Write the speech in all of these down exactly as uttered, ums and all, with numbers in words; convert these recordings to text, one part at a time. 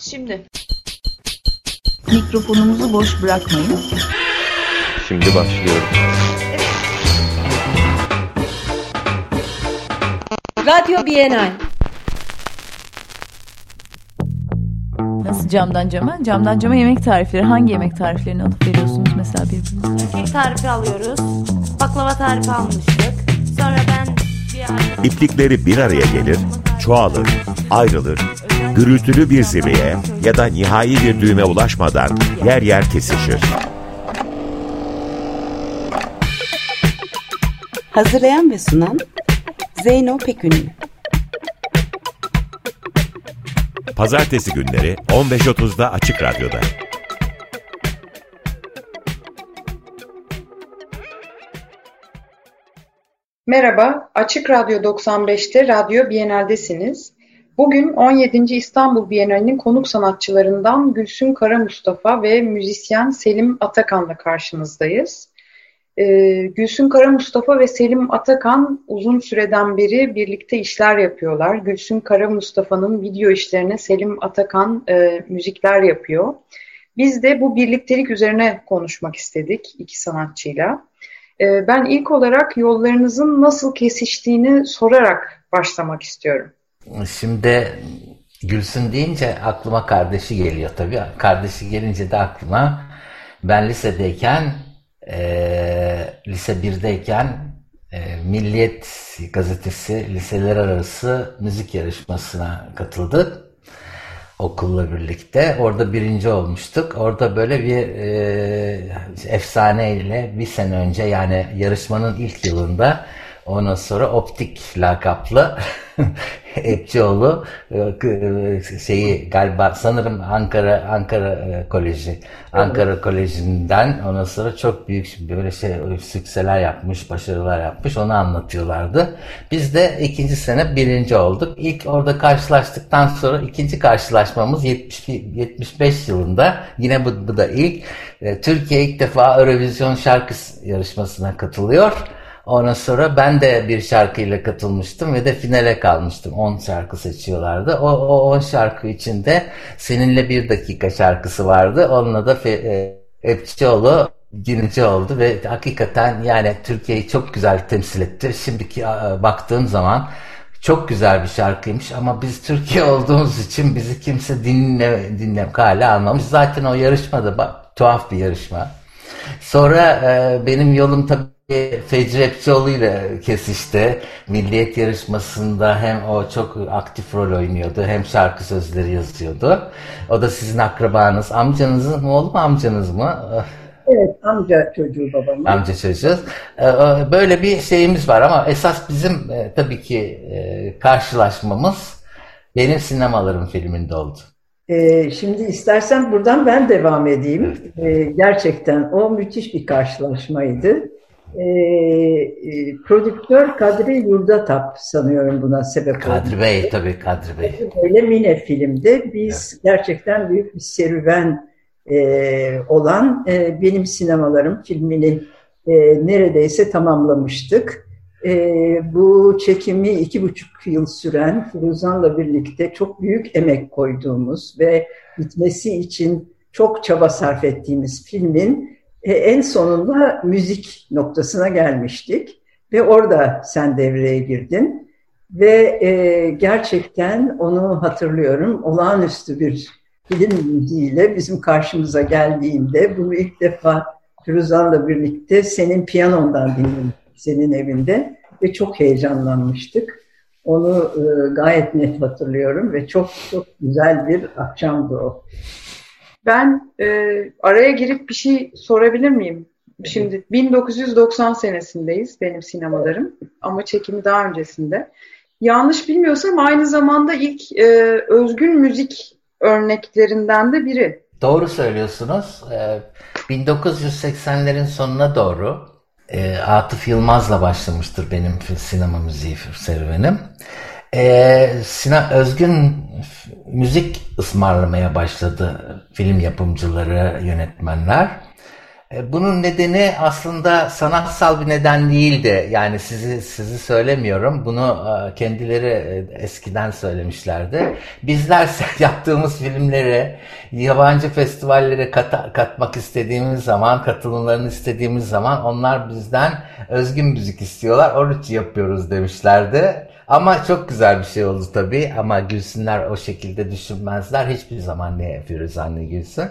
Şimdi. Mikrofonumuzu boş bırakmayın. Şimdi başlıyorum. Evet. Radyo Bienal. Nasıl camdan cama? Camdan cama yemek tarifleri. Hangi yemek tariflerini alıp veriyorsunuz mesela birbirinize? Kek tarifi alıyoruz. Baklava tarifi almıştık. Sonra ben bir İplikleri bir araya gelir, çoğalır, ayrılır. Gürültülü bir zirveye ya da nihai bir düğüme ulaşmadan yer yer kesişir. Hazırlayan ve sunan Zeyno Pekgün. Pazartesi günleri on beş otuzda Açık Radyo'da. Merhaba, Açık Radyo doksan beşte Radyo Bienal'desiniz. Bugün on yedinci İstanbul Bienali'nin konuk sanatçılarından Gülsün Karamustafa ve müzisyen Selim Atakan'la karşınızdayız. Ee, Gülsün Karamustafa ve Selim Atakan uzun süreden beri birlikte işler yapıyorlar. Gülsün Karamustafa'nın video işlerine Selim Atakan e, müzikler yapıyor. Biz de bu birliktelik üzerine konuşmak istedik iki sanatçıyla. Ee, ben ilk olarak yollarınızın nasıl kesiştiğini sorarak başlamak istiyorum. Şimdi Gülsün deyince aklıma kardeşi geliyor tabii. Kardeşi gelince de aklıma ben lisedeyken, e, lise birdeyken e, Milliyet Gazetesi liseler arası müzik yarışmasına katıldık. Okulla birlikte. Orada birinci olmuştuk. Orada böyle bir e, efsaneyle bir sene önce, yani yarışmanın ilk yılında, ondan sonra Optik lakaplı Ebcioğlu şeyi galiba sanırım Ankara Ankara Koleji Ankara Koleji'nden ondan sonra çok büyük böyle şey sükseler yapmış, başarılar yapmış, onu anlatıyorlardı. Biz de ikinci sene birinci olduk. İlk orada karşılaştıktan sonra ikinci karşılaşmamız yetmiş beş yılında, yine bu, bu da ilk. Türkiye ilk defa Eurovision şarkı yarışmasına katılıyor. Ondan sonra ben de bir şarkıyla katılmıştım ve de finale kalmıştım. on şarkı seçiyorlardı. O, o on şarkı içinde Seninle Bir Dakika şarkısı vardı. Onunla da Ebcioğlu birinci oldu ve hakikaten yani Türkiye'yi çok güzel temsil etti. Şimdiki baktığım zaman çok güzel bir şarkıymış ama biz Türkiye olduğumuz için bizi kimse dinle, dinle hala almamış. Zaten o yarışmada bak, tuhaf bir yarışma. Sonra benim yolum tabii Fecri Ebcioğlu ile kesişti. Milliyet yarışmasında hem o çok aktif rol oynuyordu, hem şarkı sözleri yazıyordu. O da sizin akrabanız, amcanızın mı oğlu mu, amcanız mı? Evet, amca çocuğu babamın. Amca çocuğu. Böyle bir şeyimiz var ama esas bizim tabii ki karşılaşmamız Benim Sinemalarım filminde oldu. Şimdi istersen buradan ben devam edeyim. Gerçekten o müthiş bir karşılaşmaydı. E, e, prodüktör Kadri Yurdatap sanıyorum buna sebep oldu. Kadri Bey tabii Kadri Bey. Böyle mini filmde biz evet. Gerçekten büyük bir serüven e, olan e, Benim Sinemalarım filmini e, neredeyse tamamlamıştık. E, bu çekimi iki buçuk yıl süren Firuzan'la birlikte çok büyük emek koyduğumuz ve bitmesi için çok çaba sarf ettiğimiz filmin en sonunda müzik noktasına gelmiştik ve orada sen devreye girdin ve e, gerçekten onu hatırlıyorum, olağanüstü bir film müziğiyle bizim karşımıza geldiğinde bunu ilk defa Firuzan'la birlikte senin piyanondan dinledim, senin evinde ve çok heyecanlanmıştık. Onu e, gayet net hatırlıyorum ve çok çok güzel bir akşamdı o. Ben e, araya girip bir şey sorabilir miyim? Şimdi bin dokuz yüz doksan senesindeyiz Benim Sinemalarım ama çekimi daha öncesinde. Yanlış bilmiyorsam aynı zamanda ilk e, özgün müzik örneklerinden de biri. Doğru söylüyorsunuz. E, bin dokuz yüz seksenlerin sonuna doğru e, Atıf Yılmaz'la başlamıştır benim sinema müziği serüvenim. Ee, Sinan özgün müzik ısmarlamaya başladı film yapımcıları, yönetmenler. Bunun nedeni aslında sanatsal bir neden değildi. Yani sizi sizi söylemiyorum. Bunu kendileri eskiden söylemişlerdi. Bizler yaptığımız filmleri yabancı festivallere kat, katmak istediğimiz zaman, katılımlarını istediğimiz zaman onlar bizden özgün müzik istiyorlar. Onun için yapıyoruz demişlerdi. Ama çok güzel bir şey oldu tabii. Ama Gülsünler o şekilde düşünmezler. Hiçbir zaman ne yapıyoruz anne Gülsün.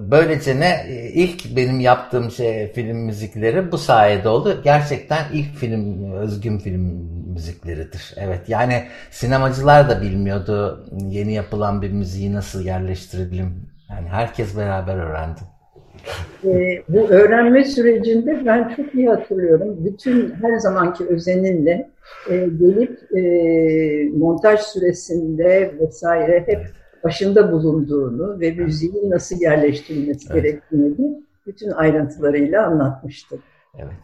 Böylece ne ilk benim yaptığım şey film müzikleri bu sayede oldu. Gerçekten ilk film, özgün film müzikleridir. Evet, yani sinemacılar da bilmiyordu yeni yapılan bir müziği nasıl yerleştirebilirim. Yani herkes beraber öğrendi. E, bu öğrenme sürecinde ben çok iyi hatırlıyorum. Bütün her zamanki özeninle e, gelip e, montaj süresinde vesaire hep başında bulunduğunu ve müziği nasıl yerleştirilmesi evet. gerektiğini de bütün ayrıntılarıyla anlatmıştı. Evet.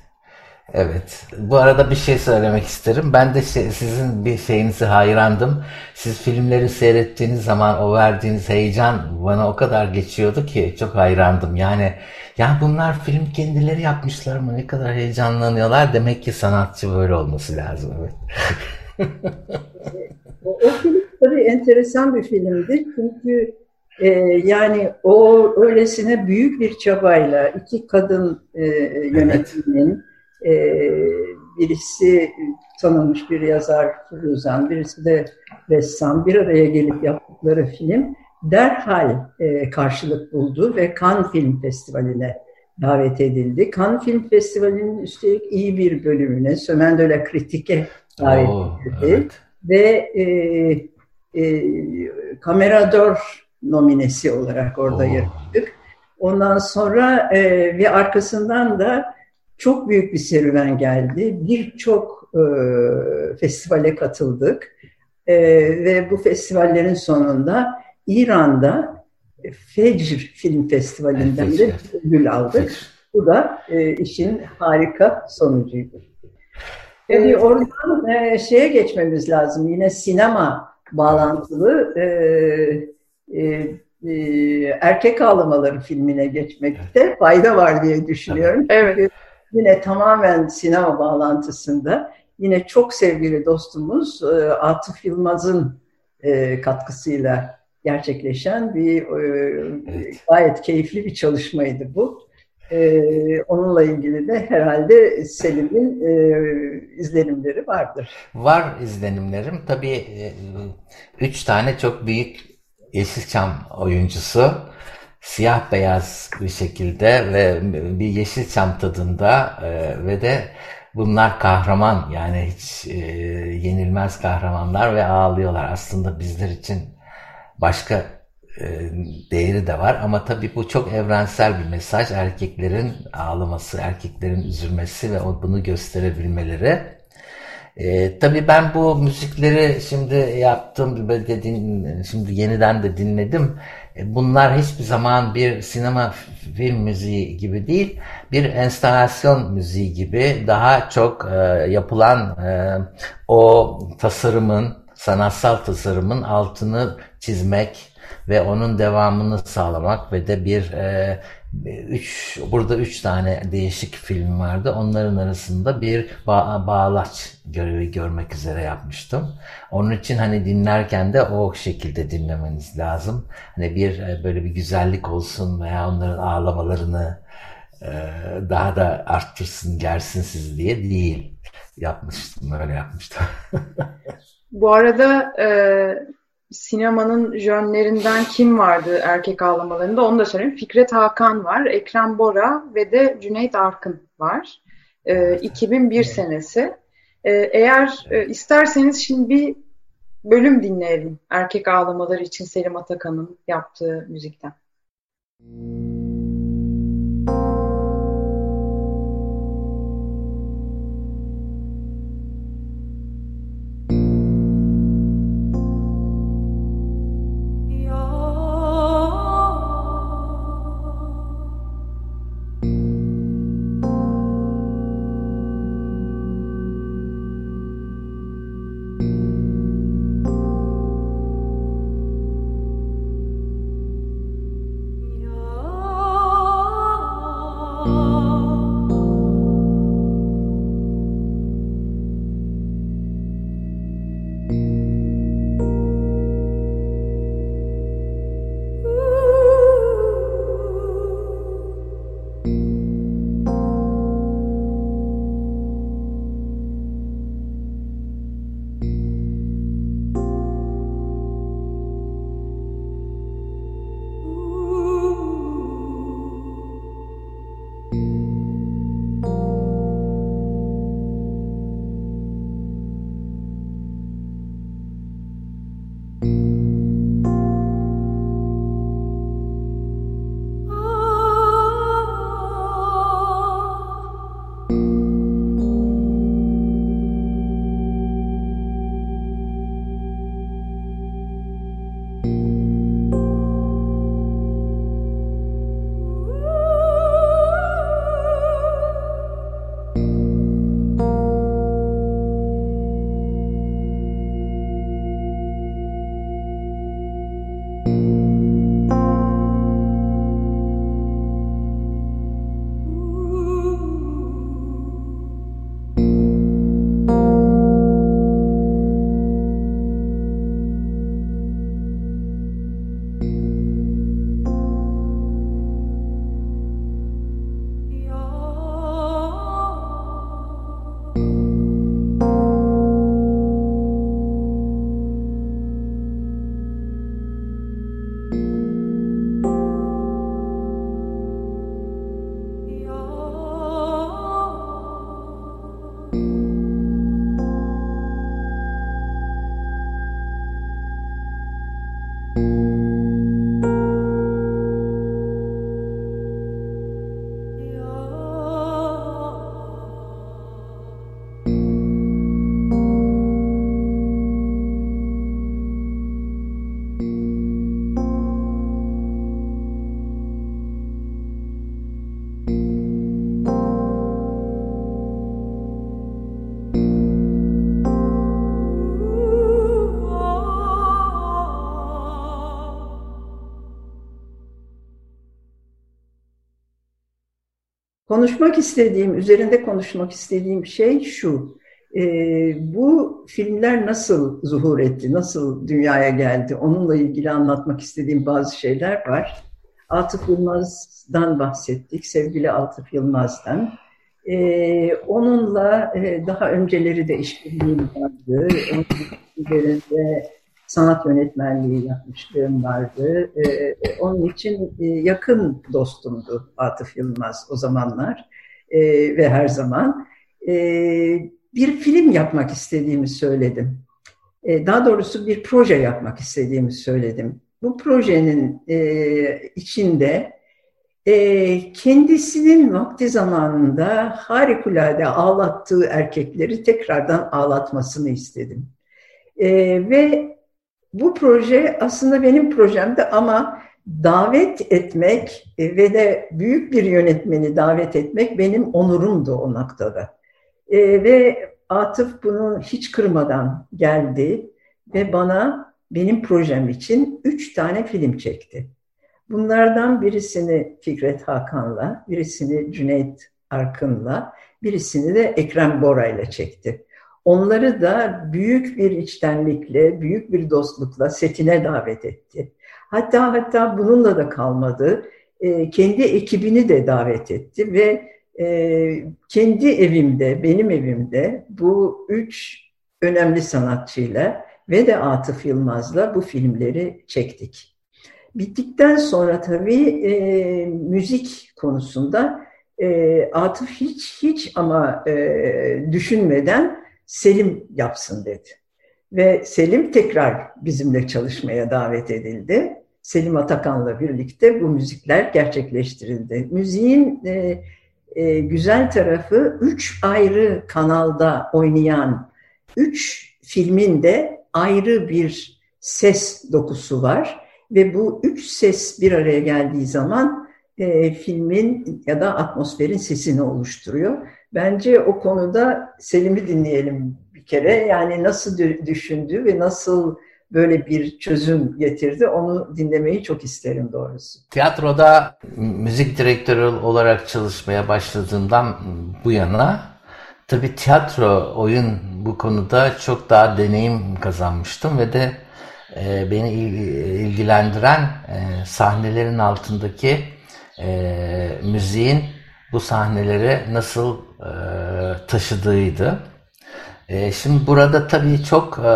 Evet. Bu arada bir şey söylemek isterim. Ben de şey, sizin bir şeyinizi hayrandım. Siz filmleri seyrettiğiniz zaman o verdiğiniz heyecan bana o kadar geçiyordu ki çok hayrandım. Yani ya bunlar film kendileri yapmışlar mı? Ne kadar heyecanlanıyorlar. Demek ki sanatçı böyle olması lazım. Evet. o, o film tabii enteresan bir filmdi. Çünkü e, yani o öylesine büyük bir çabayla iki kadın e, yönetmenin evet. birisi tanınmış bir yazar Firuzan, birisi de ressam bir araya gelip yaptıkları film derhal karşılık buldu ve Cannes Film Festivali'ne davet edildi. Cannes Film Festivali'nin üstelik iyi bir bölümüne Semaine de la Critique'e davet Oo, edildi evet. ve e, e, Camerador nominesi olarak orada Oo. yarıştık. Ondan sonra e, ve arkasından da çok büyük bir serüven geldi. Birçok e, festivale katıldık. E, ve bu festivallerin sonunda İran'da Fecri Film Festivali'nden Fecri. de ödül aldık. Fecri. Bu da e, işin harika sonucuydu. Tabii evet. Oradan e, şeye geçmemiz lazım. Yine sinema bağlantılı e, e, e, Erkek Ağlamaları filmine geçmekte fayda var diye düşünüyorum. Evet. Yine tamamen sinema bağlantısında yine çok sevgili dostumuz Atıf Yılmaz'ın katkısıyla gerçekleşen bir evet. gayet keyifli bir çalışmaydı bu. Ee, onunla ilgili de herhalde Selim'in e, izlenimleri vardır. Var izlenimlerim. Tabii üç tane çok büyük Yeşilçam oyuncusu. Siyah beyaz bir şekilde ve bir Yeşilçam tadında ve de bunlar kahraman, yani hiç yenilmez kahramanlar ve ağlıyorlar. Aslında bizler için başka değeri de var ama tabii bu çok evrensel bir mesaj. Erkeklerin ağlaması, erkeklerin üzülmesi ve bunu gösterebilmeleri. E, tabii ben bu müzikleri şimdi yaptım, böyle din, şimdi yeniden de dinledim. E, bunlar hiçbir zaman bir sinema film müziği gibi değil, bir enstalasyon müziği gibi daha çok e, yapılan e, o tasarımın, sanatsal tasarımın altını çizmek ve onun devamını sağlamak ve de bir e, üç burada üç tane değişik film vardı. Onların arasında bir ba- bağlaç görevi görmek üzere yapmıştım. Onun için hani dinlerken de o şekilde dinlemeniz lazım. Hani bir e, böyle bir güzellik olsun veya onların ağlamalarını e, daha da arttırsın, gersin siz diye değil. Yapmıştım, öyle yapmıştım. Bu arada e... sinemanın jönlerinden kim vardı Erkek Ağlamalarında? Onu da söyleyeyim. Fikret Hakan var, Ekrem Bora ve de Cüneyt Arkın var. Ee, iki bin bir evet. senesi. Ee, eğer e, isterseniz şimdi bir bölüm dinleyelim. Erkek Ağlamaları için Selim Atakan'ın yaptığı müzikten. Konuşmak istediğim, üzerinde konuşmak istediğim şey şu. E, bu filmler nasıl zuhur etti, nasıl dünyaya geldi? Onunla ilgili anlatmak istediğim bazı şeyler var. Atıf Yılmaz'dan bahsettik, sevgili Atıf Yılmaz'dan. E, onunla e, daha önceleri de işbirliğim vardı. Onun üzerinde sanat yönetmenliği yapmışlığım vardı. Ee, onun için yakın dostumdu Atıf Yılmaz o zamanlar ee, ve her zaman. Ee, bir film yapmak istediğimi söyledim. Ee, daha doğrusu bir proje yapmak istediğimi söyledim. Bu projenin e, içinde e, kendisinin vakti zamanında harikulade ağlattığı erkekleri tekrardan ağlatmasını istedim. E, ve bu proje aslında benim projemdi ama davet etmek ve de büyük bir yönetmeni davet etmek benim onurumdu o noktada. E, ve Atıf bunu hiç kırmadan geldi ve bana benim projem için üç tane film çekti. Bunlardan birisini Fikret Hakan'la, birisini Cüneyt Arkın'la, birisini de Ekrem Bora'yla çekti. Onları da büyük bir içtenlikle, büyük bir dostlukla setine davet etti. Hatta hatta bununla da kalmadı. E, kendi ekibini de davet etti ve e, kendi evimde, benim evimde bu üç önemli sanatçıyla ve de Atıf Yılmaz'la bu filmleri çektik. Bittikten sonra tabii e, müzik konusunda e, Atıf hiç hiç ama e, düşünmeden Selim yapsın dedi. Ve Selim tekrar bizimle çalışmaya davet edildi. Selim Atakan'la birlikte bu müzikler gerçekleştirildi. Müziğin e, e, güzel tarafı üç ayrı kanalda oynayan üç filmin de ayrı bir ses dokusu var. Ve bu üç ses bir araya geldiği zaman e, filmin ya da atmosferin sesini oluşturuyor. Bence o konuda Selim'i dinleyelim bir kere. Yani nasıl düşündü ve nasıl böyle bir çözüm getirdi. Onu dinlemeyi çok isterim doğrusu. Tiyatroda müzik direktörü olarak çalışmaya başladığından bu yana tabii tiyatro, oyun bu konuda çok daha deneyim kazanmıştım ve de e, beni ilgilendiren e, sahnelerin altındaki e, müziğin bu sahnelere nasıl e, taşıdığıydı. E, şimdi burada tabii çok e,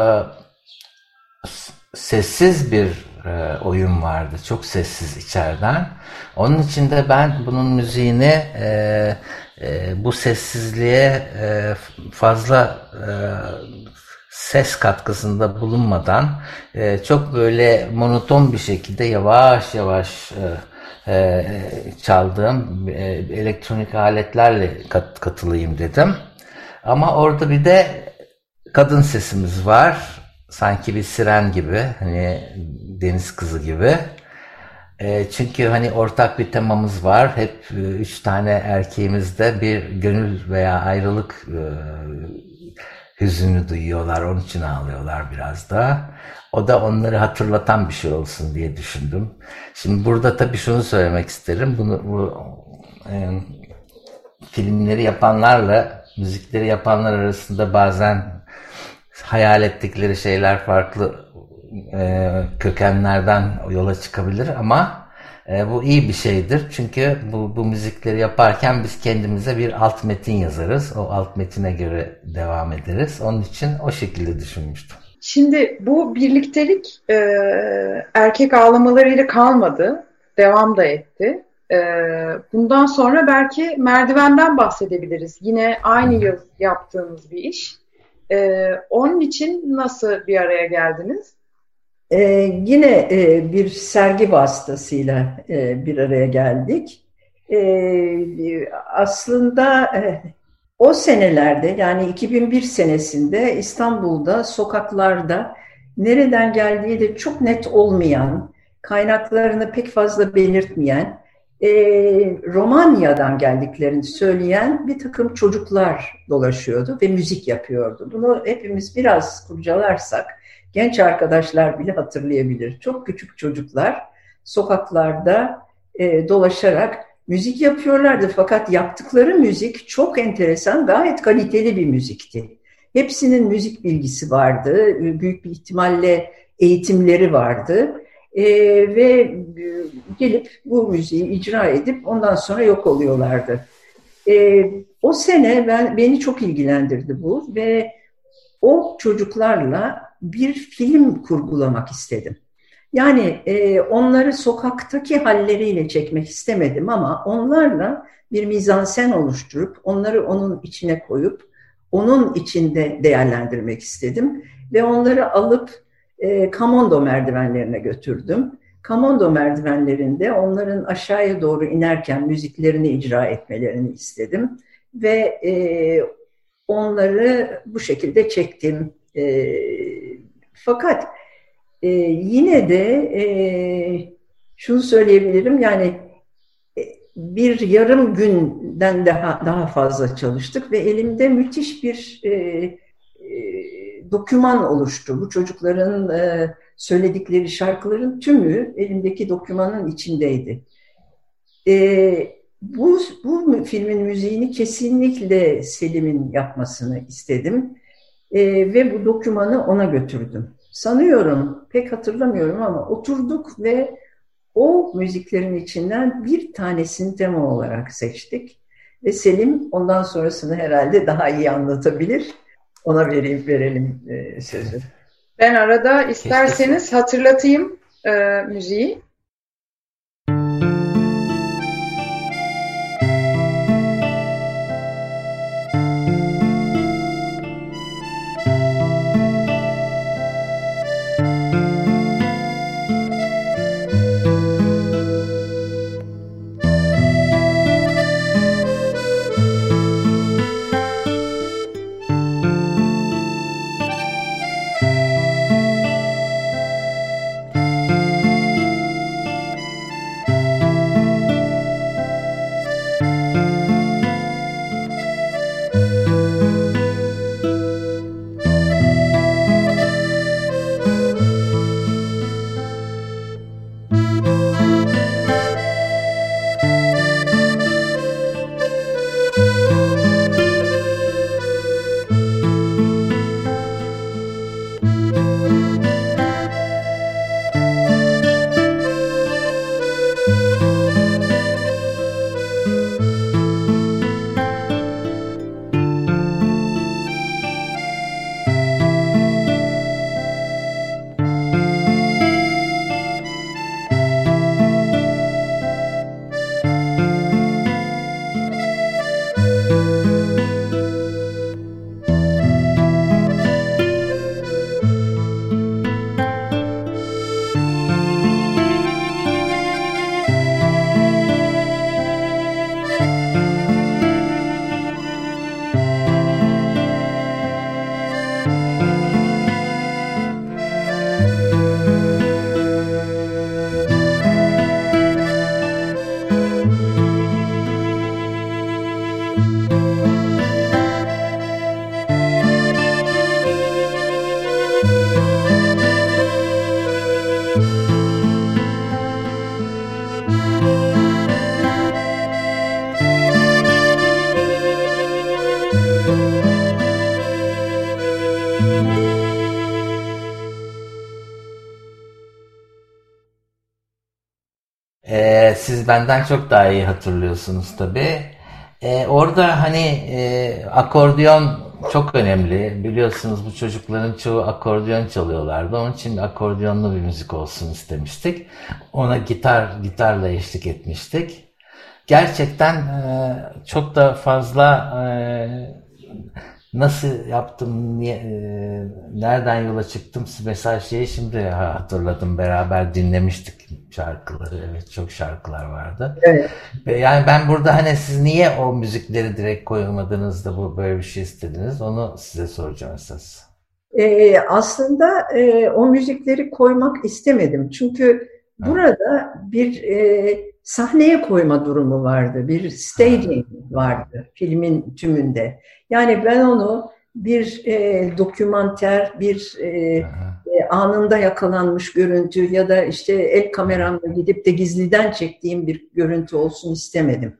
sessiz bir e, oyun vardı. Çok sessiz içeriden. Onun için de ben bunun müziğini e, e, bu sessizliğe e, fazla e, ses katkısında bulunmadan e, çok böyle monoton bir şekilde yavaş yavaş e, e, çaldığım e, elektronik aletlerle kat, katılayım dedim. Ama orada bir de kadın sesimiz var. Sanki bir siren gibi, hani deniz kızı gibi. E, çünkü hani ortak bir temamız var. Hep e, üç tane erkeğimizde bir gönül veya ayrılık e, hüzünü duyuyorlar. Onun için ağlıyorlar biraz da. O da onları hatırlatan bir şey olsun diye düşündüm. Şimdi burada tabii şunu söylemek isterim. Bunu bu, e, filmleri yapanlarla müzikleri yapanlar arasında bazen hayal ettikleri şeyler farklı e, kökenlerden yola çıkabilir ama e, bu iyi bir şeydir. Çünkü bu, bu müzikleri yaparken biz kendimize bir alt metin yazarız. O alt metine göre devam ederiz. Onun için o şekilde düşünmüştüm. Şimdi bu birliktelik e, erkek ağlamalarıyla kalmadı. Devam da etti. E, bundan sonra belki merdivenden bahsedebiliriz. Yine aynı Hı-hı. yıl yaptığımız bir iş. Ee, onun için nasıl bir araya geldiniz? Ee, yine e, bir sergi vasıtasıyla e, bir araya geldik. E, aslında e, o senelerde, yani iki bin bir senesinde İstanbul'da sokaklarda nereden geldiği de çok net olmayan, kaynaklarını pek fazla belirtmeyen, e, Romanya'dan geldiklerini söyleyen bir takım çocuklar dolaşıyordu ve müzik yapıyordu. Bunu hepimiz biraz kurcalarsak genç arkadaşlar bile hatırlayabilir. Çok küçük çocuklar sokaklarda e, dolaşarak müzik yapıyorlardı. Fakat yaptıkları müzik çok enteresan, gayet kaliteli bir müzikti. Hepsinin müzik bilgisi vardı, büyük bir ihtimalle eğitimleri vardı. Ee, ve gelip bu müziği icra edip ondan sonra yok oluyorlardı. Ee, o sene ben beni çok ilgilendirdi bu ve o çocuklarla bir film kurgulamak istedim. Yani e, onları sokaktaki halleriyle çekmek istemedim ama onlarla bir mizansen oluşturup onları onun içine koyup onun içinde değerlendirmek istedim ve onları alıp E, Kamondo merdivenlerine götürdüm. Kamondo merdivenlerinde onların aşağıya doğru inerken müziklerini icra etmelerini istedim. Ve e, onları bu şekilde çektim. E, fakat e, yine de e, şunu söyleyebilirim, yani bir yarım günden daha daha fazla çalıştık ve elimde müthiş bir e, e, doküman oluştu. Bu çocukların e, söyledikleri şarkıların tümü elimdeki dokümanın içindeydi. E, bu, bu filmin müziğini kesinlikle Selim'in yapmasını istedim. E, ve bu dokümanı ona götürdüm. Sanıyorum, pek hatırlamıyorum ama oturduk ve o müziklerin içinden bir tanesini tema olarak seçtik. Ve Selim ondan sonrasını herhalde daha iyi anlatabilir. Ona vereyim, verelim e, sözü. Ben arada isterseniz hatırlatayım e, müziği. E, siz benden çok daha iyi hatırlıyorsunuz tabii. E, orada hani e, akordeon çok önemli. Biliyorsunuz bu çocukların çoğu akordeon çalıyorlardı. Onun için akordeonlu bir müzik olsun istemiştik. Ona gitar gitarla eşlik etmiştik. Gerçekten e, çok da fazla e, nasıl yaptım, niye, e, nereden yola çıktım mesela şeyi şimdi hatırladım. Beraber dinlemiştik şarkıları. Evet, çok şarkılar vardı. Evet. Yani ben burada hani siz niye o müzikleri direkt koymadınız da bu böyle bir şey istediniz, onu size soracağım esas. E, aslında e, o müzikleri koymak istemedim. Çünkü burada ha. bir... E, sahneye koyma durumu vardı. Bir staging vardı filmin tümünde. Yani ben onu bir e, dokümanter, bir e, e, anında yakalanmış görüntü ya da işte el kameramla gidip de gizliden çektiğim bir görüntü olsun istemedim.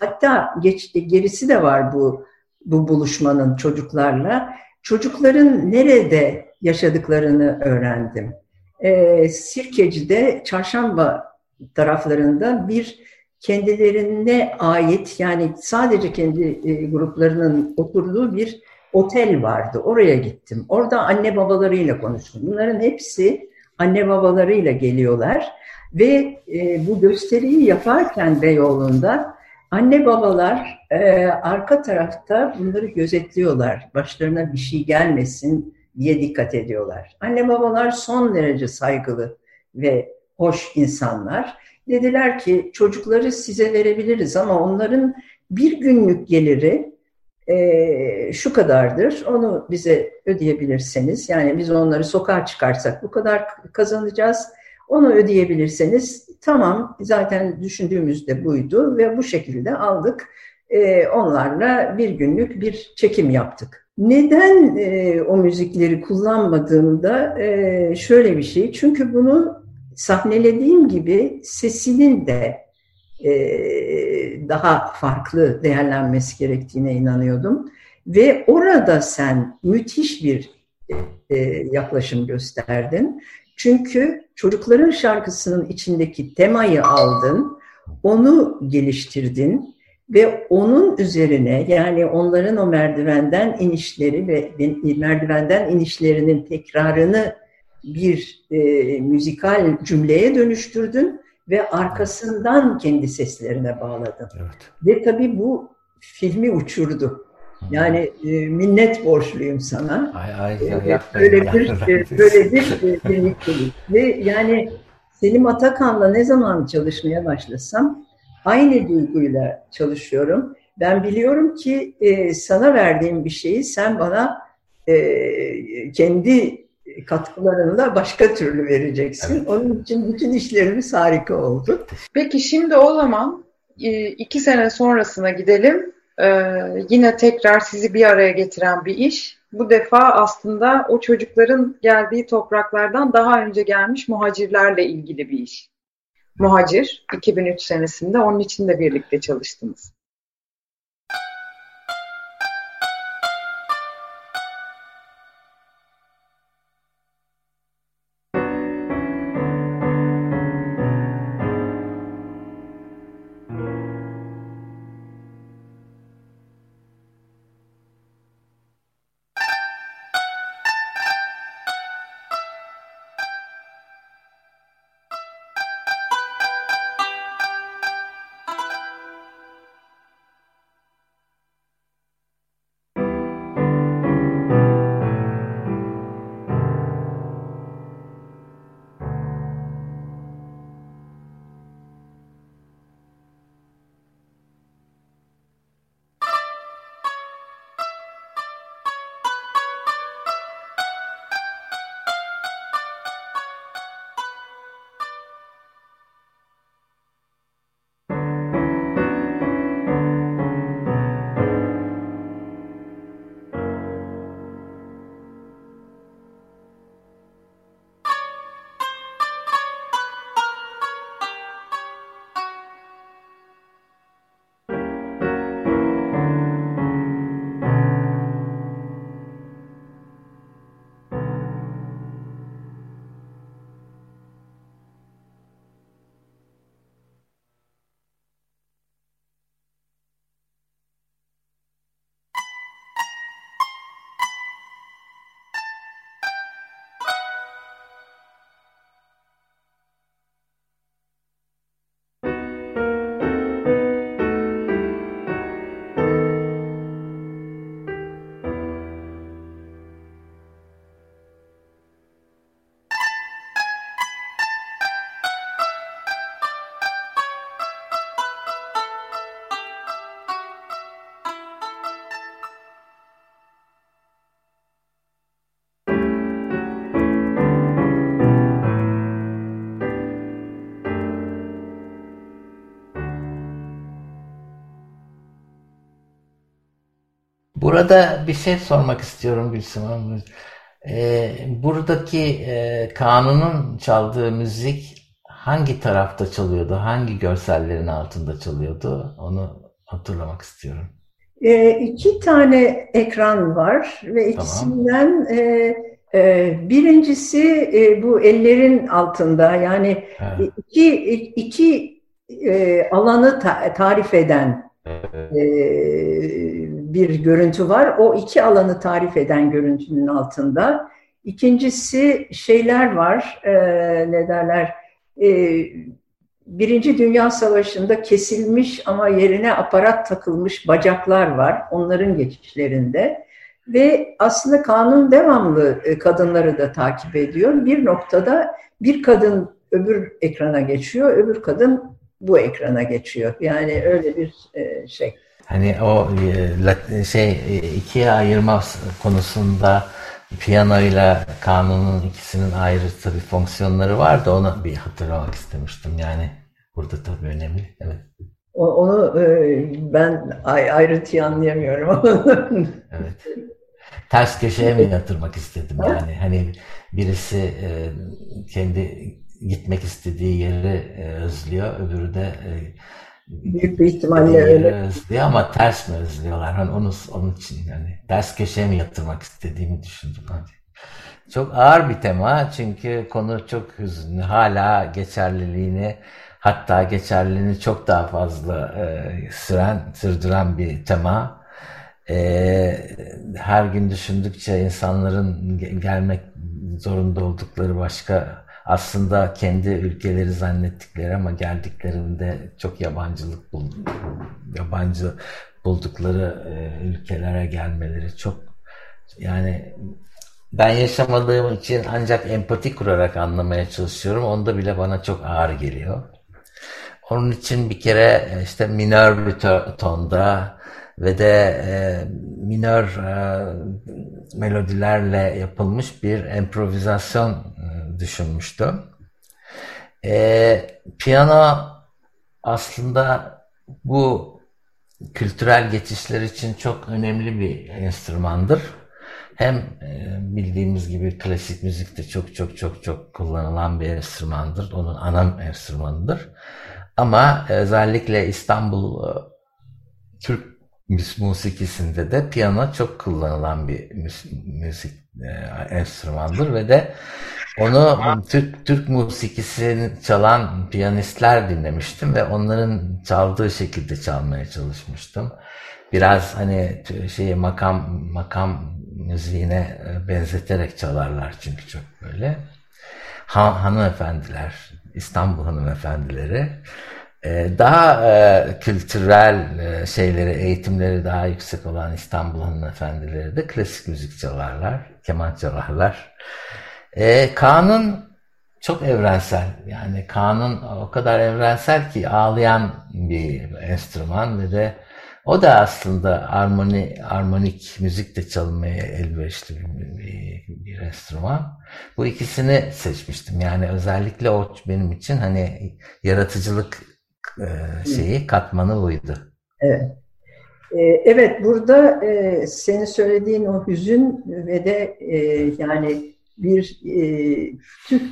Hatta geç, gerisi de var bu bu buluşmanın çocuklarla. Çocukların nerede yaşadıklarını öğrendim. E, Sirkeci'de Çarşamba taraflarında bir kendilerine ait, yani sadece kendi gruplarının oturduğu bir otel vardı. Oraya gittim. Orada anne babalarıyla konuştum. Bunların hepsi anne babalarıyla geliyorlar ve e, bu gösteriyi yaparken Beyoğlu'nda anne babalar e, arka tarafta bunları gözetliyorlar. Başlarına bir şey gelmesin diye dikkat ediyorlar. Anne babalar son derece saygılı ve hoş insanlar. Dediler ki çocukları size verebiliriz ama onların bir günlük geliri e, şu kadardır. Onu bize ödeyebilirseniz, yani biz onları sokağa çıkarsak bu kadar kazanacağız. Onu ödeyebilirseniz tamam, zaten düşündüğümüz de buydu ve bu şekilde aldık. E, onlarla bir günlük bir çekim yaptık. Neden e, o müzikleri kullanmadığımda e, şöyle bir şey. Çünkü bunu sahnelediğim gibi sesinin de e, daha farklı değerlenmesi gerektiğine inanıyordum. Ve orada sen müthiş bir e, yaklaşım gösterdin. Çünkü çocukların şarkısının içindeki temayı aldın, onu geliştirdin ve onun üzerine, yani onların o merdivenden inişleri ve merdivenden inişlerinin tekrarını bir e, müzikal cümleye dönüştürdün ve arkasından kendi seslerine bağladın. Evet. Ve tabii bu filmi uçurdu. Yani e, minnet borçluyum sana. Ay, ay, ya, e, böyle, bir, e, böyle bir filmlik değil. Ve yani Selim Atakan'la ne zaman çalışmaya başlasam aynı duyguyla çalışıyorum. Ben biliyorum ki e, sana verdiğim bir şeyi sen bana e, kendi katkılarını da başka türlü vereceksin. Evet. Onun için bütün işlerimiz harika oldu. Peki şimdi o zaman iki sene sonrasına gidelim. Ee, yine tekrar sizi bir araya getiren bir iş. Bu defa aslında o çocukların geldiği topraklardan daha önce gelmiş muhacirlerle ilgili bir iş. Muhacir iki bin üç senesinde, onun için de birlikte çalıştınız. Burada bir şey sormak istiyorum Gülsün Hanım. Ee, buradaki e, Kanun'un çaldığı müzik hangi tarafta çalıyordu? Hangi görsellerin altında çalıyordu? Onu hatırlamak istiyorum. E, iki tane ekran var ve ikisinden tamam. e, e, birincisi e, bu ellerin altında, yani evet. iki, iki e, alanı ta- tarif eden evet. e, bir görüntü var. O iki alanı tarif eden görüntünün altında. İkincisi şeyler var. E, ne derler? E, Birinci Dünya Savaşı'nda kesilmiş ama yerine aparat takılmış bacaklar var. Onların geçişlerinde. Ve aslında Kanun devamlı kadınları da takip ediyor. Bir noktada bir kadın öbür ekrana geçiyor, öbür kadın bu ekrana geçiyor. Yani öyle bir şey. Hani o şey ikiye ayırma konusunda piyanoyla Kanun'un ikisinin ayrı tabii fonksiyonları var da onu bir hatırlamak istemiştim. Yani burada tabii önemli. Evet. Onu ben ayrıntıyı anlayamıyorum. Evet. Ters köşeye mi yatırmak istedim yani? Hani birisi kendi gitmek istediği yeri özlüyor, öbürü de büyük bir ihtimalle öyle. Özlüyor ama ters mi özlüyorlar? Hani onu, onun için yani ters köşeye mi yatırmak istediğimi düşündüm. Çok ağır bir tema çünkü konu çok hüzünlü. Hala geçerliliğini, hatta geçerliliğini çok daha fazla e, süren, sürdüren bir tema. E, her gün düşündükçe insanların gelmek zorunda oldukları başka, aslında kendi ülkeleri zannettikleri ama geldiklerinde çok yabancılık bul, yabancı buldukları e, ülkelere gelmeleri çok, yani ben yaşamadığım için ancak empati kurarak anlamaya çalışıyorum. Onda bile bana çok ağır geliyor. Onun için bir kere işte minör bir tonda ve de e, minör e, melodilerle yapılmış bir improvizasyon düşünmüştüm. E, piyano aslında bu kültürel geçişler için çok önemli bir enstrümandır. Hem e, bildiğimiz gibi klasik müzikte çok çok çok çok kullanılan bir enstrümandır. Onun ana enstrümanıdır. Ama özellikle İstanbul e, Türk müzikisinde de piyano çok kullanılan bir müzik e, enstrümandır ve de onu Türk Türk musikisini çalan piyanistler dinlemiştim ve onların çaldığı şekilde çalmaya çalışmıştım. Biraz hani şey makam makam müziğine benzeterek çalarlar çünkü çok böyle. Han, hanımefendiler, İstanbul hanımefendileri daha e, kültürel e, şeyleri, eğitimleri daha yüksek olan İstanbul hanımefendileri de klasik müzik çalarlar, keman çalarlar. E, Kanun çok evrensel. Yani Kanun o kadar evrensel ki ağlayan bir enstrüman ve de o da aslında armoni, armonik müzik de çalınmaya elverişli bir, bir, bir enstrüman. Bu ikisini seçmiştim. Yani özellikle o benim için hani yaratıcılık şeyi, katmanı buydu. Evet. Evet, burada senin söylediğin o hüzün ve de yani bir Türk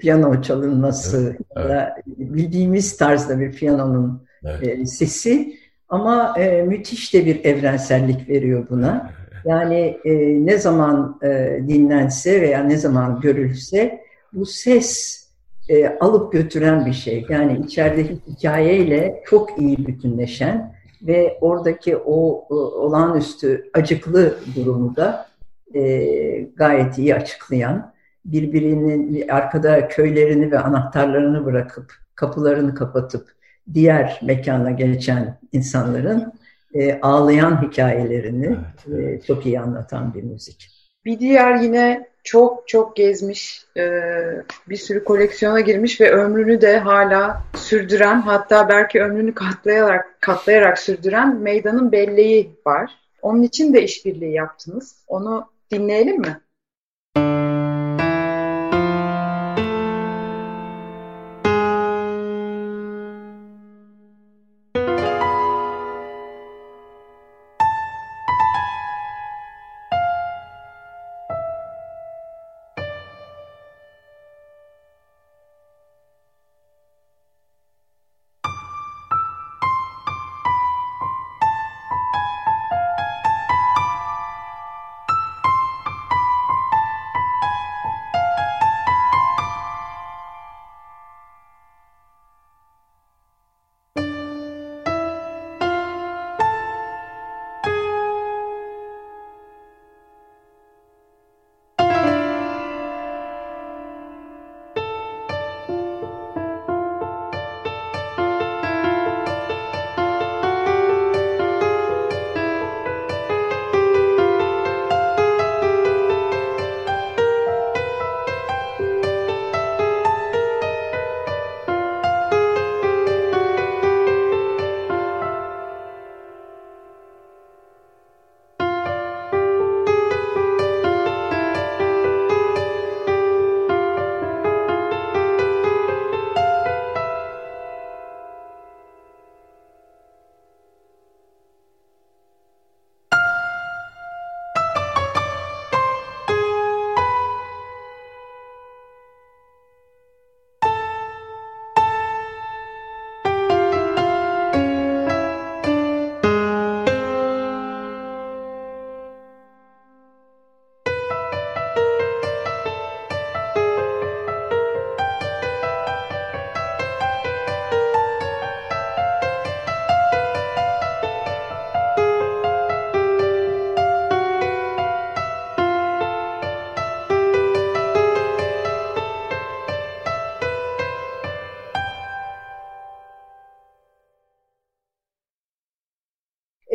piyano çalınması, evet, evet. bildiğimiz tarzda bir piyanonun evet. sesi ama müthiş de bir evrensellik veriyor buna. Yani ne zaman dinlense veya ne zaman görülse bu ses E, alıp götüren bir şey. Yani içerideki hikayeyle çok iyi bütünleşen ve oradaki o, o olağanüstü acıklı durumu da e, gayet iyi açıklayan, birbirinin arkada köylerini ve anahtarlarını bırakıp kapılarını kapatıp diğer mekana geçen insanların e, ağlayan hikayelerini e, çok iyi anlatan bir müzik. Bir diğer yine çok çok gezmiş, bir sürü koleksiyona girmiş ve ömrünü de hala sürdüren, hatta belki ömrünü katlayarak katlayarak sürdüren Meydanın Belleği var. Onun için de işbirliği yaptınız. Onu dinleyelim mi?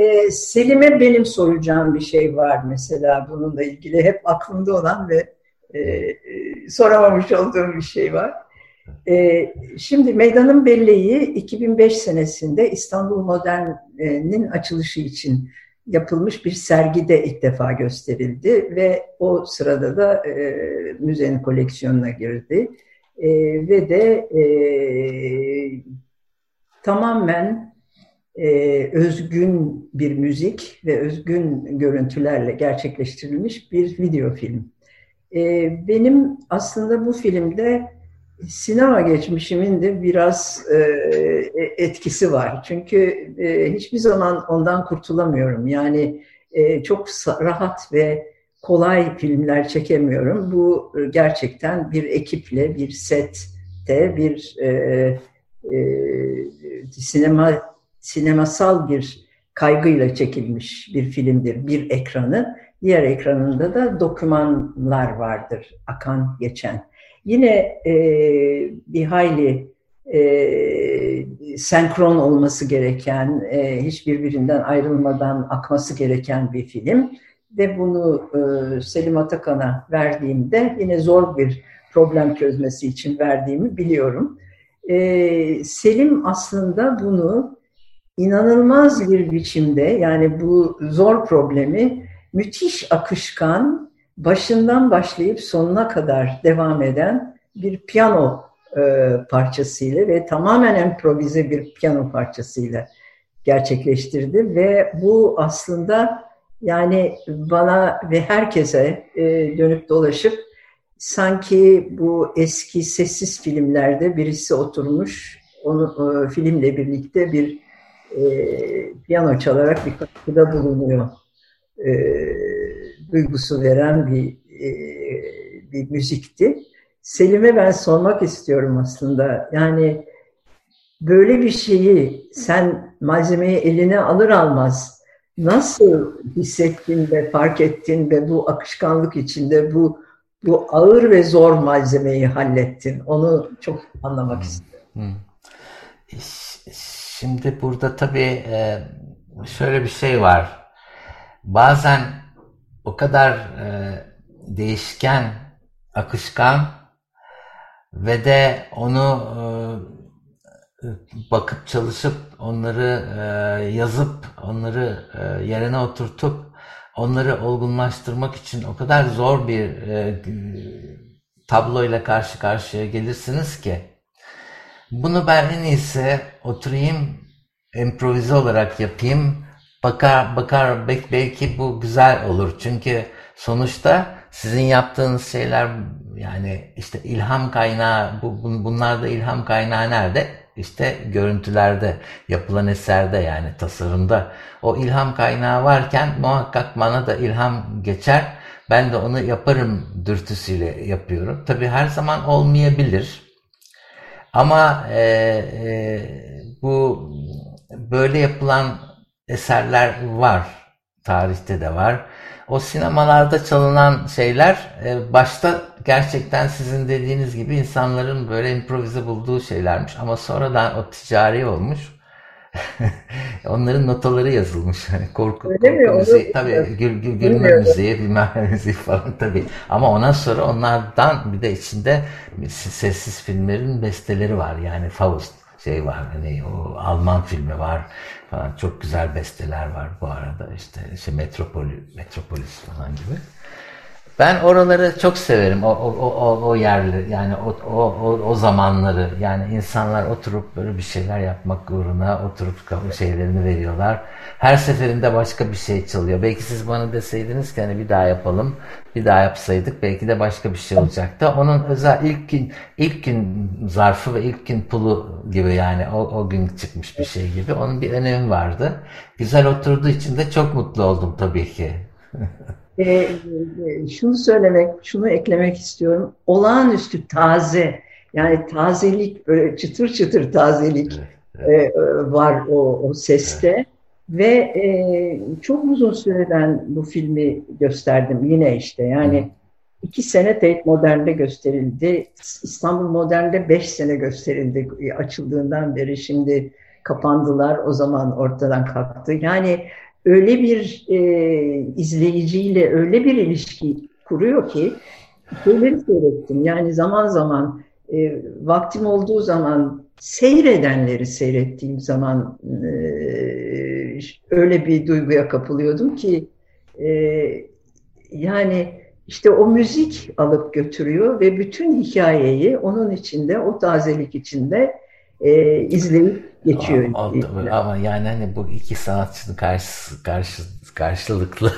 Ee, Selim'e benim soracağım bir şey var mesela bununla ilgili. Hep aklımda olan ve e, soramamış olduğum bir şey var. Ee, şimdi Meydanın Belleği iki bin beş senesinde İstanbul Modern'in açılışı için yapılmış bir sergide ilk defa gösterildi ve o sırada da e, müzenin koleksiyonuna girdi. E, ve de e, tamamen e, özgün bir müzik ve özgün görüntülerle gerçekleştirilmiş bir video film. E, benim aslında bu filmde sinema geçmişimin de biraz e, etkisi var. Çünkü e, hiçbir zaman ondan kurtulamıyorum. Yani e, çok rahat ve kolay filmler çekemiyorum. Bu gerçekten bir ekiple, bir sette, bir e, e, sinema sinemasal bir kaygıyla çekilmiş bir filmdir. Bir ekranı, diğer ekranında da dokümanlar vardır, akan geçen. Yine e, bir hayli e, senkron olması gereken, e, hiçbirbirinden ayrılmadan akması gereken bir film. Ve bunu e, Selim Atakan'a verdiğimde yine zor bir problem çözmesi için verdiğimi biliyorum. E, Selim aslında bunu inanılmaz bir biçimde, yani bu zor problemi müthiş akışkan, başından başlayıp sonuna kadar devam eden bir piyano e, parçasıyla ve tamamen improvize bir piyano parçasıyla gerçekleştirdi ve bu aslında yani bana ve herkese e, dönüp dolaşıp sanki bu eski sessiz filmlerde birisi oturmuş onu e, filmle birlikte bir e, piyano çalarak bir katkıda bulunuyor diyebilirim. Duygusu veren bir bir müzikti. Selim'e ben sormak istiyorum aslında. Yani böyle bir şeyi sen malzemeyi eline alır almaz nasıl hissettin ve fark ettin ve bu akışkanlık içinde bu bu ağır ve zor malzemeyi hallettin? Onu çok anlamak istiyorum. Hmm. Şimdi burada tabii şöyle bir şey var. Bazen o kadar e, değişken, akışkan ve de onu e, bakıp çalışıp, onları e, yazıp, onları e, yerine oturtup, onları olgunlaştırmak için o kadar zor bir e, tabloyla karşı karşıya gelirsiniz ki. Bunu ben en iyisi oturayım, improvize olarak yapayım. Bakar, bakar belki bu güzel olur. Çünkü sonuçta sizin yaptığınız şeyler yani işte ilham kaynağı, bu, bunlarda ilham kaynağı nerede? İşte görüntülerde, yapılan eserde yani tasarımda. O ilham kaynağı varken muhakkak bana da ilham geçer. Ben de onu yaparım dürtüsüyle yapıyorum. Tabii her zaman olmayabilir. Ama e, e, bu böyle yapılan eserler var. Tarihte de var. O sinemalarda çalınan şeyler başta gerçekten sizin dediğiniz gibi insanların böyle improvize bulduğu şeylermiş. Ama sonradan o ticari olmuş. Onların notaları yazılmış. Hani korku, korku müziği, tabii gül, gül, gülme müziği, bilmem ne müziği falan tabii. Ama ondan sonra onlardan bir de içinde sessiz filmlerin besteleri var. Yani Faust şey var, hani o Alman filmi var falan, çok güzel besteler var bu arada, işte, işte Metropoli, Metropolis falan gibi. Ben oraları çok severim, o o o o yerli yani o o o, o zamanları, yani insanlar oturup böyle bir şeyler yapmak uğruna oturup şeylerini veriyorlar. Her seferinde başka bir şey çalıyor. Belki siz bana deseydiniz ki hani bir daha yapalım, bir daha yapsaydık belki de başka bir şey olacaktı. Onun özel ilk gün ilk gün zarfı ve ilk gün pulu gibi, yani o o gün çıkmış bir şey gibi. Onun bir önemi vardı. Güzel oturduğu için de çok mutlu oldum tabii ki. E, şunu söylemek, şunu eklemek istiyorum. Olağanüstü taze, yani tazelik, böyle çıtır çıtır tazelik evet, evet. E, var o, o seste. Evet. Ve e, çok uzun süreden bu filmi gösterdim yine işte. Yani evet. iki sene Tate Modern'de gösterildi. İstanbul Modern'de beş sene gösterildi açıldığından beri. Şimdi kapandılar, o zaman ortadan kalktı. Yani öyle bir e, izleyiciyle öyle bir ilişki kuruyor ki şeyleri seyrettim. Yani zaman zaman e, vaktim olduğu zaman seyredenleri seyrettiğim zaman e, öyle bir duyguya kapılıyordum ki e, yani işte o müzik alıp götürüyor ve bütün hikayeyi onun içinde, o tazelik içinde e, izleyip geçiyor. Ama, ama yani hani bu iki sanatçının karşı, karşı, karşılıklı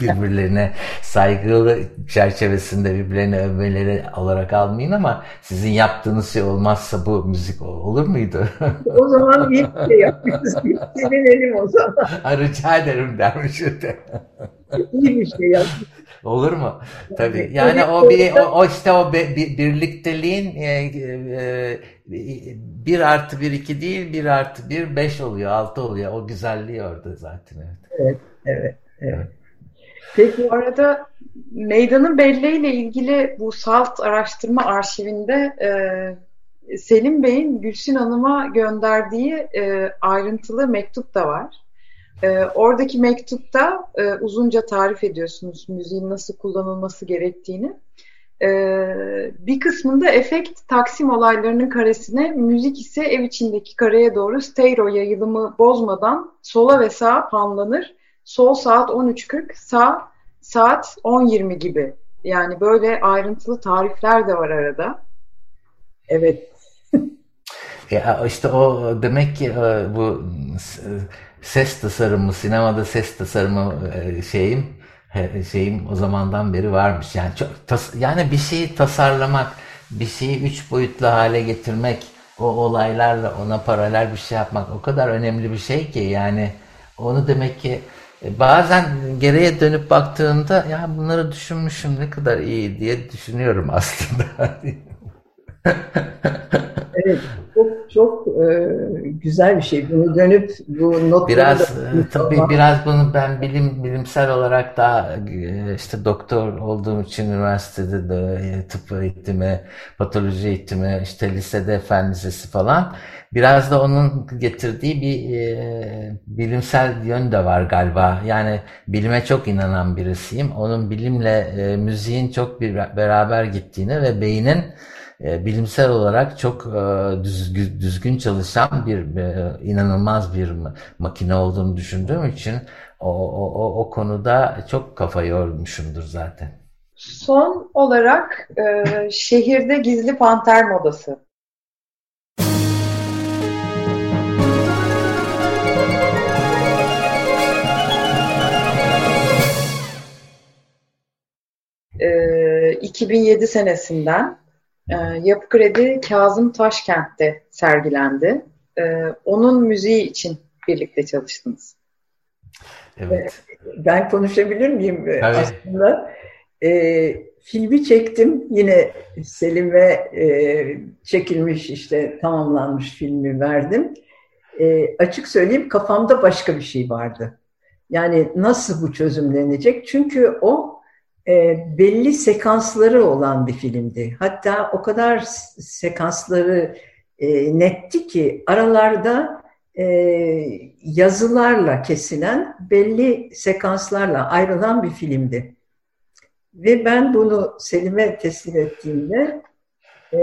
birbirlerine saygılı çerçevesinde birbirlerine övmeleri olarak almayın ama sizin yaptığınız şey olmazsa bu müzik olur muydu? O zaman bir şey yapıyoruz. Sevinelim o zaman. Ha, rica ederim dermişim de. İyi bir şey yaptık. Olur mu? Tabii. Yani o bir o işte o birlikteliğin bir artı bir iki değil, bir artı bir beş oluyor, altı oluyor. O güzelliği orada zaten. Evet, evet, evet. Peki bu arada meydanın belleğiyle ilgili bu SALT araştırma arşivinde Selim Bey'in Gülsün Hanım'a gönderdiği ayrıntılı mektup da var. E, oradaki mektupta e, uzunca tarif ediyorsunuz müziğin nasıl kullanılması gerektiğini. E, bir kısmında efekt Taksim olaylarının karesine, müzik ise ev içindeki kareye doğru stereo yayılımı bozmadan sola ve sağa panlanır. Sol saat on üç kırk, sağ saat on yirmi gibi. Yani böyle ayrıntılı tarifler de var arada. Evet. Ya işte o demek ki bu ses tasarımı, sinemada ses tasarımı şeyim şeyim o zamandan beri varmış. Yani çok yani bir şeyi tasarlamak, bir şeyi üç boyutlu hale getirmek, o olaylarla ona paralel bir şey yapmak o kadar önemli bir şey ki yani onu demek ki bazen geriye dönüp baktığında ya bunları düşünmüşüm ne kadar iyi diye düşünüyorum aslında. Evet, çok çok e, güzel bir şey. Bunu dönüp bu notları biraz da, tabii ama... biraz bunu ben bilim bilimsel olarak daha işte doktor olduğum için üniversitede de tıp eğitimi, patoloji eğitimi, işte lisede fen lisesi falan biraz da onun getirdiği bir e, bilimsel yön de var galiba. Yani bilime çok inanan birisiyim. Onun bilimle e, müziğin çok bir beraber gittiğini ve beynin bilimsel olarak çok düzgün çalışan bir inanılmaz bir makine olduğunu düşündüğüm için o, o, o konuda çok kafa yormuşumdur zaten. Son olarak e, şehirde gizli panter modası. E, iki bin yedi senesinden. E, Yapı Kredi Kazım Taşkent'te sergilendi. E, onun müziği için birlikte çalıştınız. Evet. E, ben konuşabilir miyim? Evet. Aslında e, filmi çektim. Yine Selim'e e, çekilmiş işte tamamlanmış filmi verdim. E, açık söyleyeyim kafamda başka bir şey vardı. Yani nasıl bu çözümlenecek? Çünkü o E, belli sekansları olan bir filmdi. Hatta o kadar sekansları e, netti ki aralarda e, yazılarla kesilen belli sekanslarla ayrılan bir filmdi. Ve ben bunu Selim'e teslim ettiğimde e,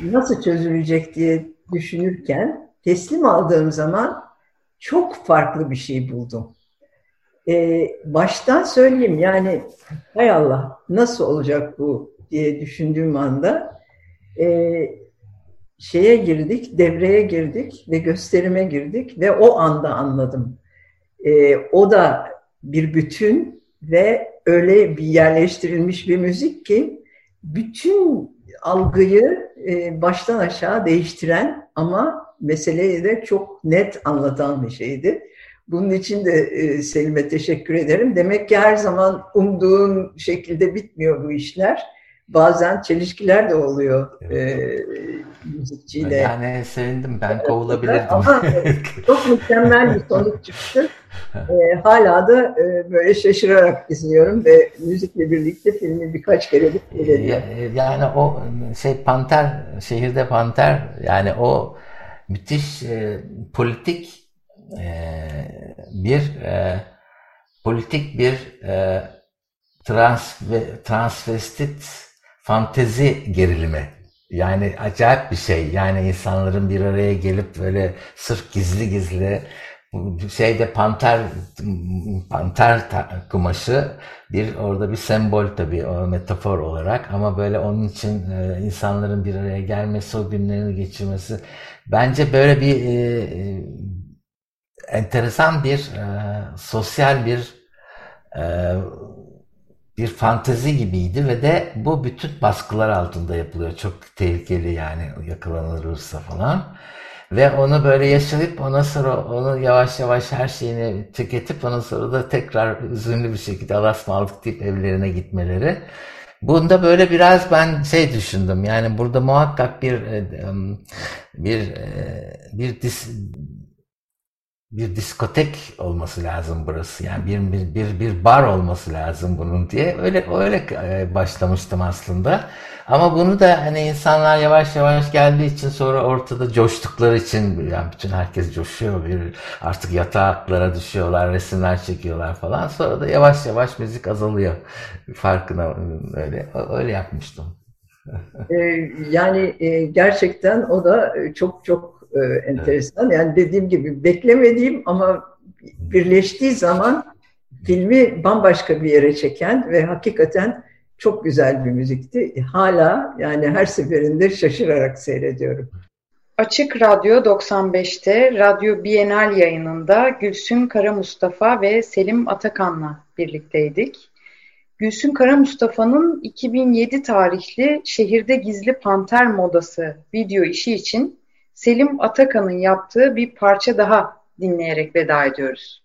nasıl çözülecek diye düşünürken teslim aldığım zaman çok farklı bir şey buldum. Ee, baştan söyleyeyim yani hay Allah nasıl olacak bu diye düşündüğüm anda e, şeye girdik, devreye girdik ve gösterime girdik ve o anda anladım. E, o da bir bütün ve öyle bir yerleştirilmiş bir müzik ki bütün algıyı e, baştan aşağı değiştiren ama meseleyi de çok net anlatan bir şeydi. Bunun için de Selim'e teşekkür ederim. Demek ki her zaman umduğun şekilde bitmiyor bu işler. Bazen çelişkiler de oluyor evet. e, müzikçiyle. Yani sevindim ben kovulabilirdim. Ama çok mükemmel bir sonuç çıktı. E, hala da e, böyle şaşırarak izliyorum ve müzikle birlikte filmi birkaç kere bitirdim. Yani o şey panter, şehirde panter yani o müthiş e, politik bir e, politik bir e, trans ve transvestit fantezi gerilimi. Yani acayip bir şey. Yani insanların bir araya gelip böyle sırf gizli gizli şeyde panter panter ta, kumaşı bir orada bir sembol tabii o metafor olarak, ama böyle onun için e, insanların bir araya gelmesi, o günlerini geçirmesi bence böyle bir e, e, enteresan bir e, sosyal bir e, bir fantezi gibiydi ve de bu bütün baskılar altında yapılıyor. Çok tehlikeli yani, yakalanırsa falan. Ve onu böyle yaşayıp ondan sonra onu yavaş yavaş her şeyini tüketip ondan sonra da tekrar üzünlü bir şekilde alasmalık deyip evlerine gitmeleri. Bunda böyle biraz ben şey düşündüm. Yani burada muhakkak bir bir bir dis bir diskotek olması lazım burası. Yani bir bir bir, bir bar olması lazım bunun diye. Öyle öyle başlamıştım aslında. Ama bunu da hani insanlar yavaş yavaş geldiği için, sonra ortada coştukları için, yani bütün herkes coşuyor, bir artık yataklara düşüyorlar, resimler çekiyorlar falan. Sonra da yavaş yavaş müzik azalıyor. Farkına öyle öyle yapmıştım. Yani gerçekten o da çok çok enteresan. Yani dediğim gibi beklemediğim ama birleştiği zaman filmi bambaşka bir yere çeken ve hakikaten çok güzel bir müzikti. Hala yani her seferinde şaşırarak seyrediyorum. Açık Radyo doksan beşte Radyo Bienal yayınında Gülsün Karamustafa ve Selim Atakan'la birlikteydik. Gülsün Karamustafa'nın iki bin yedi tarihli Şehirde Gizli Panter Modası video işi için Selim Atakan'ın yaptığı bir parça daha dinleyerek veda ediyoruz.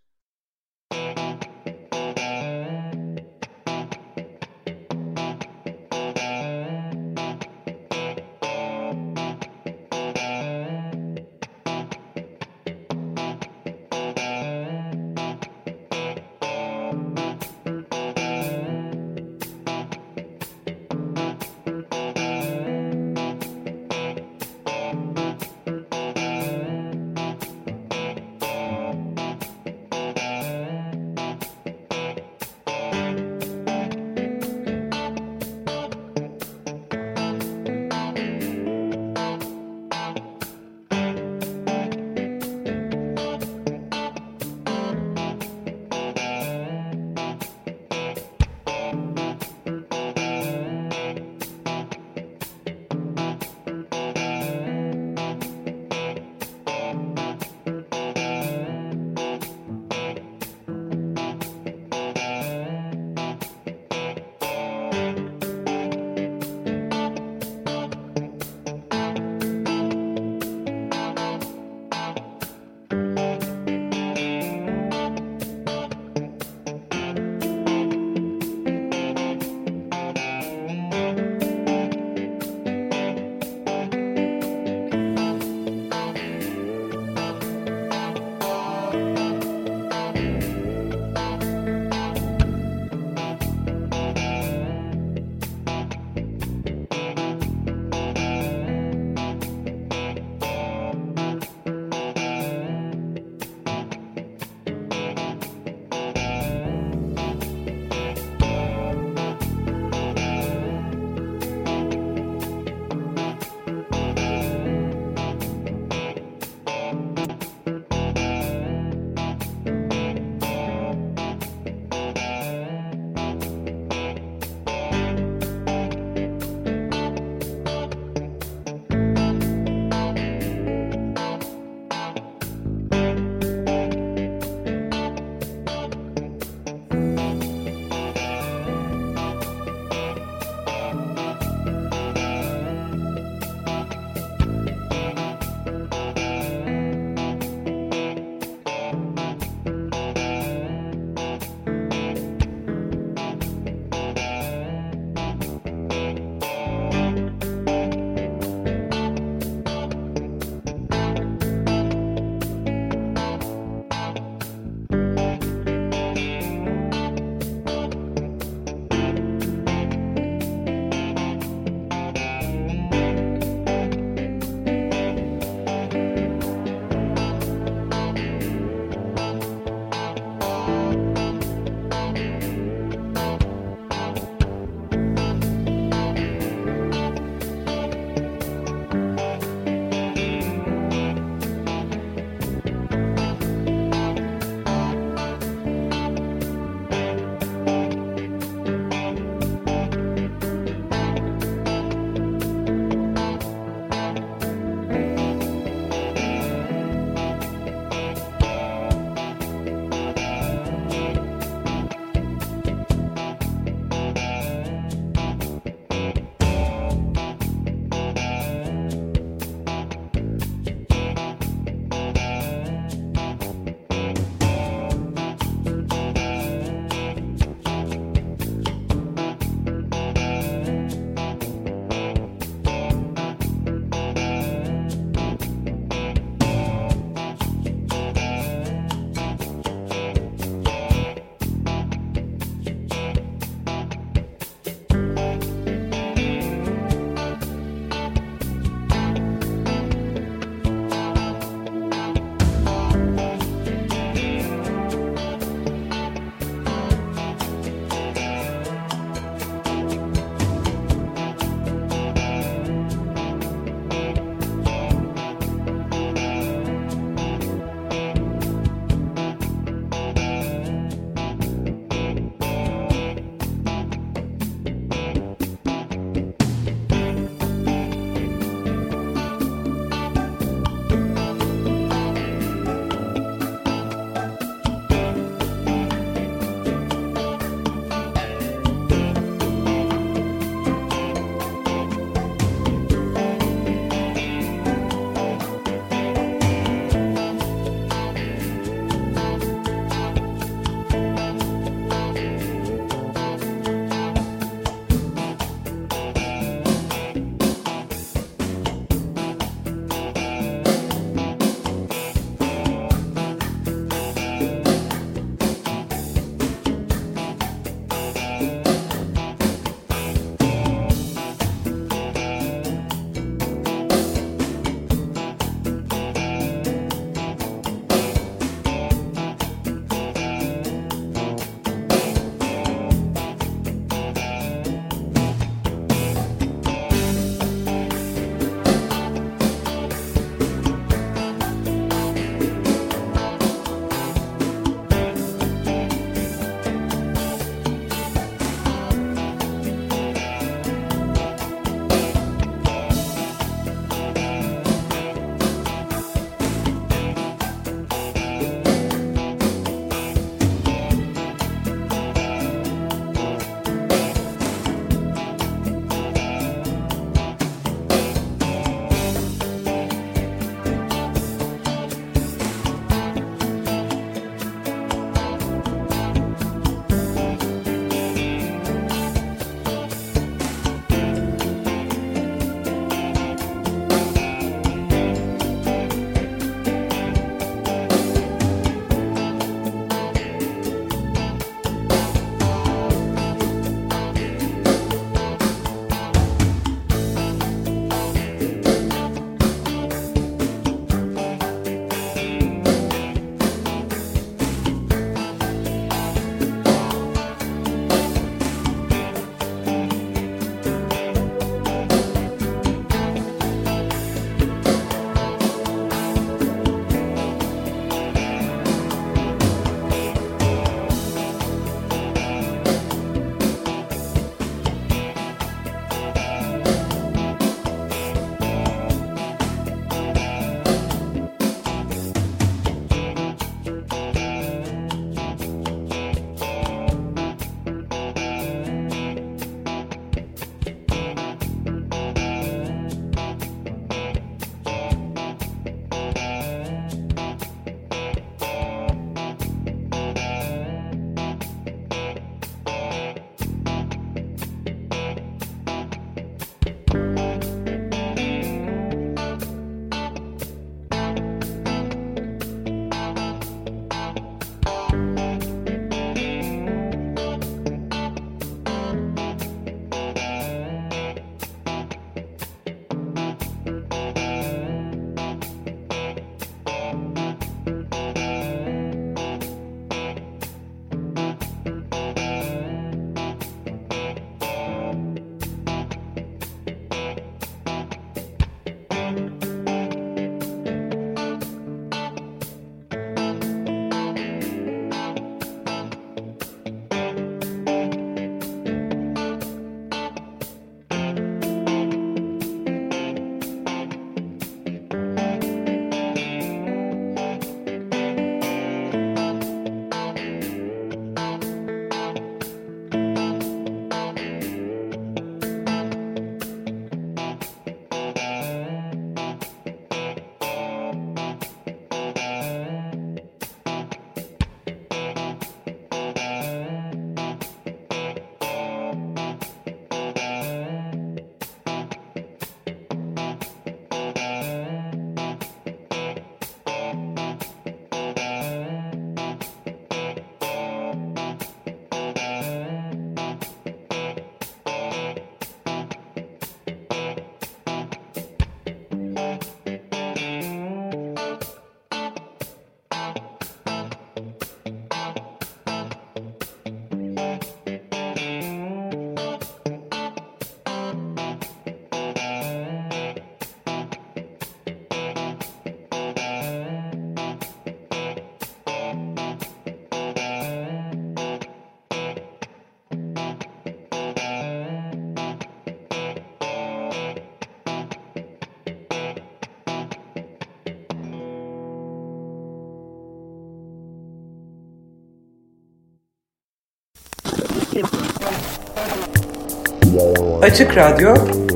Açık Radyo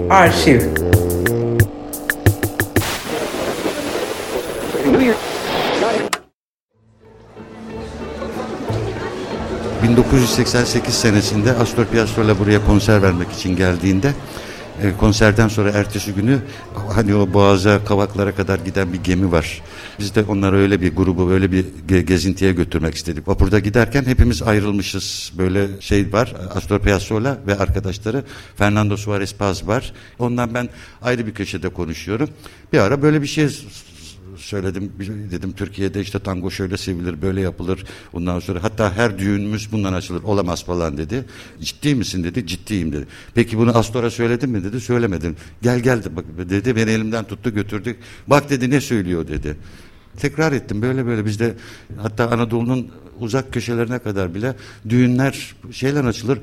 Arşiv. bin dokuz yüz seksen sekiz senesinde Astor Piazzolla buraya konser vermek için geldiğinde konserden sonra ertesi günü hani o boğaza, kavaklara kadar giden bir gemi var. Biz de onlara öyle bir grubu, öyle bir gezintiye götürmek istedik. Vapurda giderken hepimiz ayrılmışız. Böyle şey var, Astor Piazzolla ve arkadaşları, Fernando Suarez Paz var. Ondan ben ayrı bir köşede konuşuyorum. Bir ara böyle bir şey söyledim, dedim Türkiye'de işte tango şöyle sevilir, böyle yapılır, ondan sonra hatta her düğünümüz bundan açılır, olamaz falan dedi. Ciddi misin dedi, ciddiyim dedi. Peki bunu Astor'a söyledin mi dedi, söylemedim. Gel gel dedi, beni elimden tuttu götürdük. Bak dedi ne söylüyor dedi. Tekrar ettim böyle böyle, bizde hatta Anadolu'nun uzak köşelerine kadar bile düğünler şeyler açılır.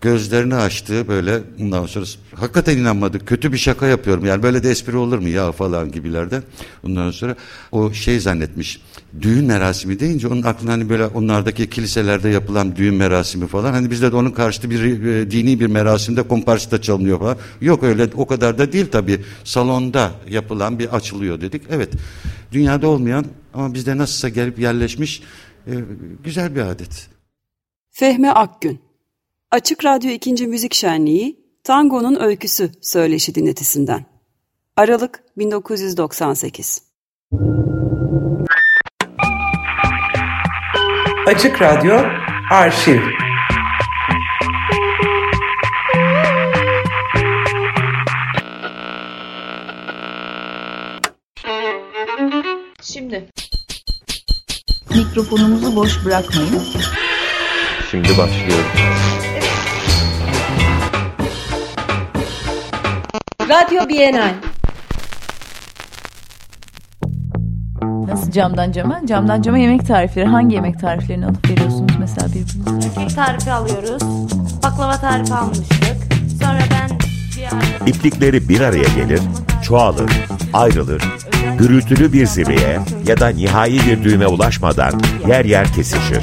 Gözlerini açtı böyle, ondan sonra hakikaten inanmadık, kötü bir şaka yapıyorum yani, böyle de espri olur mu ya falan gibilerde. Ondan sonra o şey zannetmiş, düğün merasimi deyince onun aklına hani böyle onlardaki kiliselerde yapılan düğün merasimi falan, hani bizde de onun karşıtı bir e, dini bir merasimde komparsita çalınıyor falan. Yok öyle, o kadar da değil tabii, salonda yapılan bir açılıyor dedik. Evet, dünyada olmayan ama bizde nasılsa gelip yerleşmiş e, güzel bir adet. Fehmi Akgün, Açık Radyo ikinci Müzik Şenliği, Tango'nun Öyküsü söyleşi dinletisinden. Aralık bin dokuz yüz doksan sekiz. Açık Radyo Arşiv. Şimdi mikrofonumuzu boş bırakmayın. Şimdi başlıyoruz. Radyo Bienal. Nasıl camdan cama? Camdan cama yemek tarifleri. Hangi yemek tariflerini alıp veriyorsunuz mesela birbirinize? Kek tarifi alıyoruz. Baklava tarifi almıştık. Sonra ben bir araya... İplikleri bir araya gelir, çoğalır, ayrılır. Gürültülü bir zirveye ya da nihai bir düğüme ulaşmadan yer yer kesişir.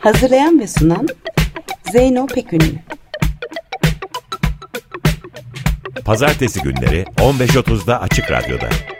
Hazırlayan ve sunan Zeyno Pekgün. Pazartesi günleri on beş otuzda Açık Radyo'da.